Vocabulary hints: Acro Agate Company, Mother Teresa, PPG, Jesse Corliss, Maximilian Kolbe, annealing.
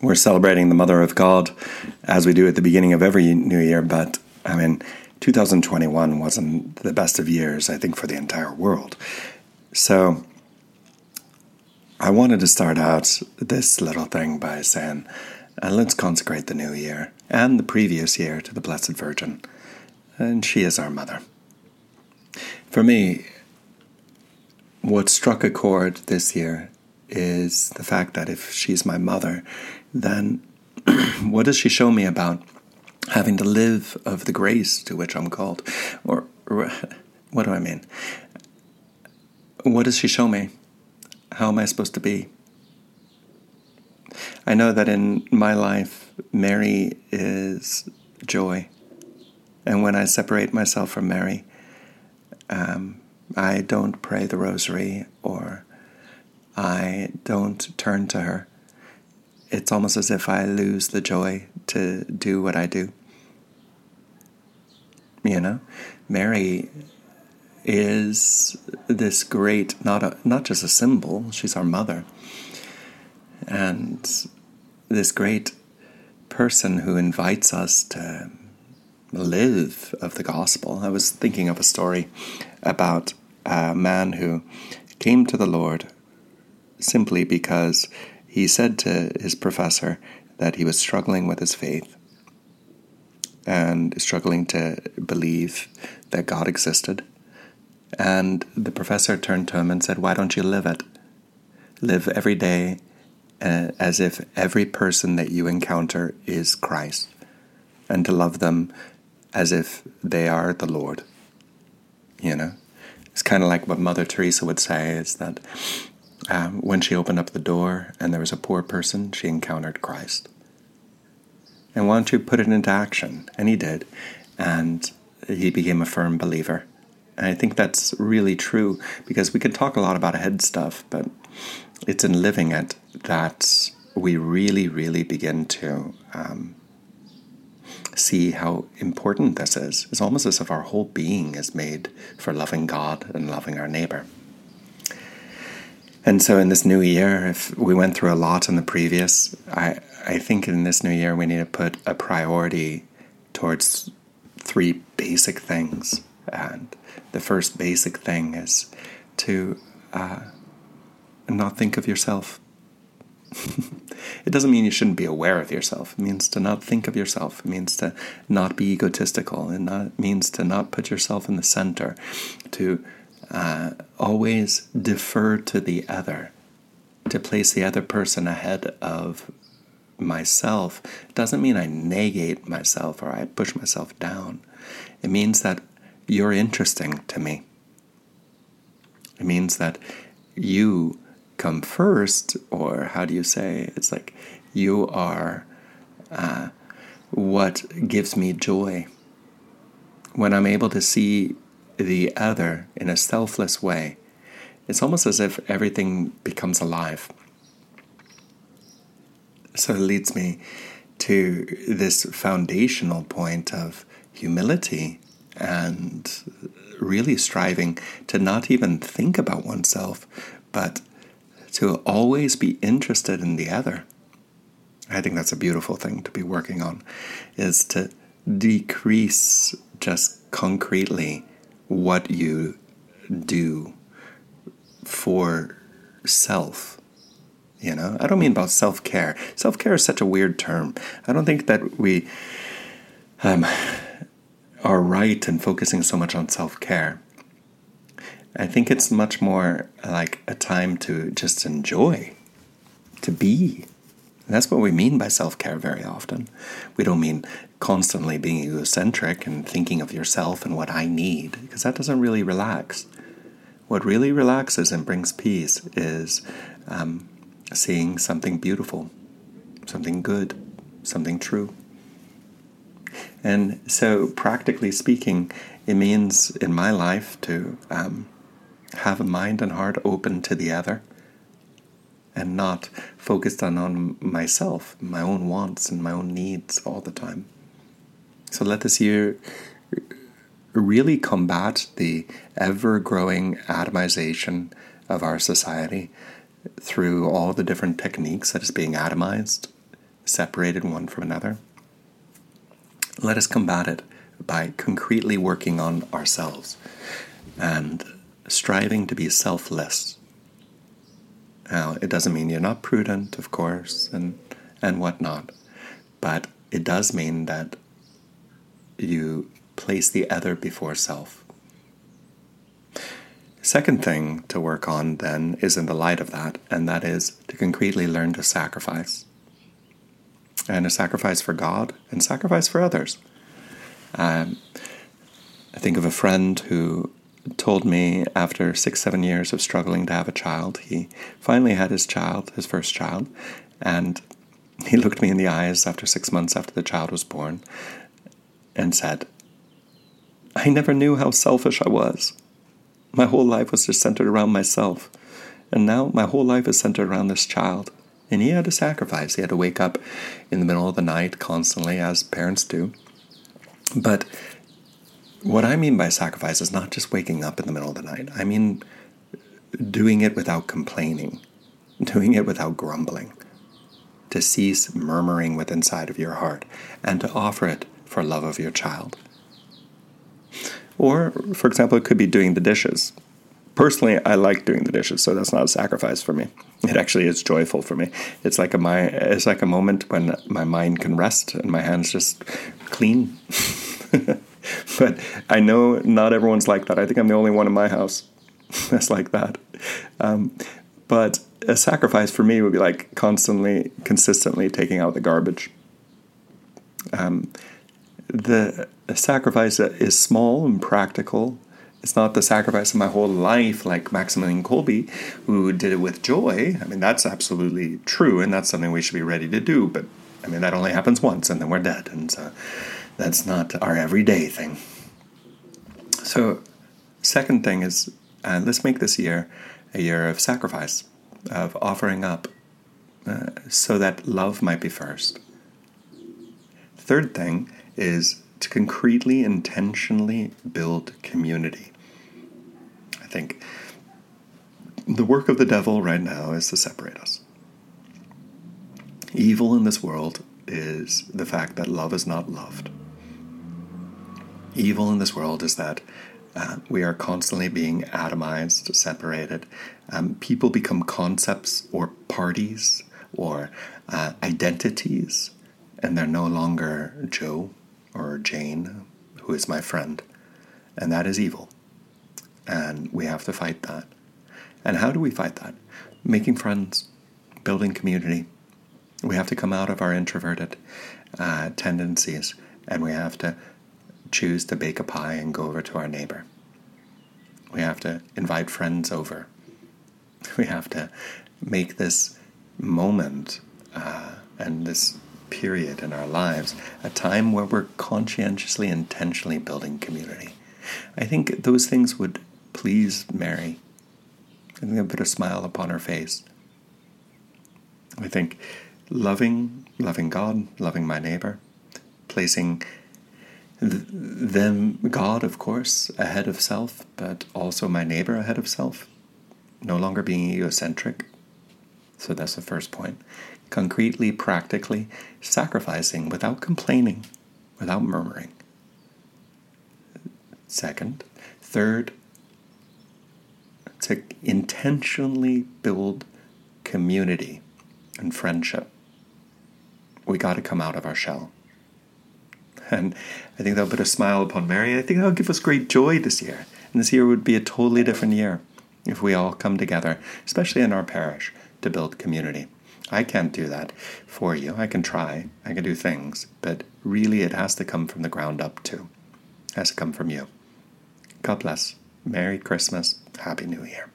we're celebrating the Mother of God as we do at the beginning of every new year, but I mean, 2021 wasn't the best of years, I think, for the entire world. So I wanted to start out this little thing by saying, let's consecrate the new year and the previous year to the Blessed Virgin, and she is our Mother. For me, what struck a chord this year is the fact that if she's my mother, then what does she show me about having to live of the grace to which I'm called? Or what do I mean? What does she show me? How am I supposed to be? I know that in my life, Mary is joy. And when I separate myself from Mary, I don't pray the rosary, or I don't turn to her. It's almost as if I lose the joy to do what I do. You know, Mary is this great, not just a symbol, she's our mother. And this great person who invites us to live of the gospel. I was thinking of a story about a man who came to the Lord simply because he said to his professor that he was struggling with his faith and struggling to believe that God existed. And the professor turned to him and said, "Why don't you live it? Live every day as if every person that you encounter is Christ, and to love them as if they are the Lord." You know, it's kind of like what Mother Teresa would say, is that when she opened up the door and there was a poor person, she encountered Christ. And why don't you put it into action? And he did. And he became a firm believer. And I think that's really true, because we can talk a lot about head stuff, but it's in living it that we really, really begin to see how important this is. It's almost as if our whole being is made for loving God and loving our neighbor. And so in this new year, if we went through a lot in the previous, I think in this new year we need to put a priority towards three basic things. And the first basic thing is to not think of yourself. It doesn't mean you shouldn't be aware of yourself. It means to not think of yourself. It means to not be egotistical. It means to not put yourself in the center, to always defer to the other, to place the other person ahead of myself. It doesn't mean I negate myself or I push myself down. It means that you're interesting to me. It means that you come first, or how do you say, it's like you are what gives me joy. When I'm able to see the other in a selfless way, it's almost as if everything becomes alive. So it leads me to this foundational point of humility and really striving to not even think about oneself, but to always be interested in the other. I think that's a beautiful thing to be working on, is to decrease just concretely what you do for self. You know, I don't mean about self-care. Self-care is such a weird term. I don't think that we are right in focusing so much on self-care. I think it's much more like a time to just enjoy, to be. And that's what we mean by self-care very often. We don't mean constantly being egocentric and thinking of yourself and what I need, because that doesn't really relax. What really relaxes and brings peace is seeing something beautiful, something good, something true. And so, practically speaking, it means in my life to have a mind and heart open to the other, and not focused on myself, my own wants and my own needs all the time. So let this year really combat the ever-growing atomization of our society through all the different techniques that is being atomized, separated one from another? Let us combat it by concretely working on ourselves and striving to be selfless. Now, it doesn't mean you're not prudent, of course, and whatnot, but it does mean that you place the other before self. Second thing to work on then is in the light of that, and that is to concretely learn to sacrifice. And a sacrifice for God and sacrifice for others. I think of a friend who told me after 6-7 years of struggling to have a child, he finally had his first child, and he looked me in the eyes after 6 months after the child was born and said, "I never knew how selfish I was. My whole life was just centered around myself, and now my whole life is centered around this child." And he had to sacrifice. He had to wake up in the middle of the night constantly, as parents do. But what I mean by sacrifice is not just waking up in the middle of the night. I mean doing it without complaining, doing it without grumbling, to cease murmuring with inside of your heart and to offer it for love of your child. Or, for example, it could be doing the dishes. Personally, I like doing the dishes, so that's not a sacrifice for me. It actually is joyful for me. It's like a moment when my mind can rest and my hands just clean. But I know not everyone's like that. I think I'm the only one in my house that's like that. But a sacrifice for me would be like consistently taking out the garbage. The sacrifice is small and practical. It's not the sacrifice of my whole life like Maximilian Kolbe, who did it with joy. I mean, that's absolutely true, and that's something we should be ready to do. But, I mean, that only happens once, and then we're dead. And so that's not our everyday thing. So second thing is, let's make this year a year of sacrifice, of offering up, so that love might be first. Third thing is to concretely, intentionally build community. I think the work of the devil right now is to separate us. Evil in this world is the fact that love is not loved. Evil in this world is that we are constantly being atomized, separated. People become concepts or parties or identities, and they're no longer Joe or Jane, who is my friend. And that is evil. And we have to fight that. And how do we fight that? Making friends, building community. We have to come out of our introverted tendencies, and we have to choose to bake a pie and go over to our neighbor. We have to invite friends over. We have to make this moment and this period in our lives a time where we're conscientiously, intentionally building community. I think those things would please Mary. I think they put a smile upon her face. I think loving God, loving my neighbor, placing them, God of course, ahead of self, but also my neighbor ahead of self, no longer being egocentric. So that's the first point. Concretely, practically, sacrificing without complaining, without murmuring. Third, to intentionally build community and friendship. We got to come out of our shell. And I think that'll put a smile upon Mary. I think that'll give us great joy this year. And this year would be a totally different year if we all come together, especially in our parish, to build community. I can't do that for you. I can try. I can do things. But really, it has to come from the ground up, too. It has to come from you. God bless. Merry Christmas. Happy New Year.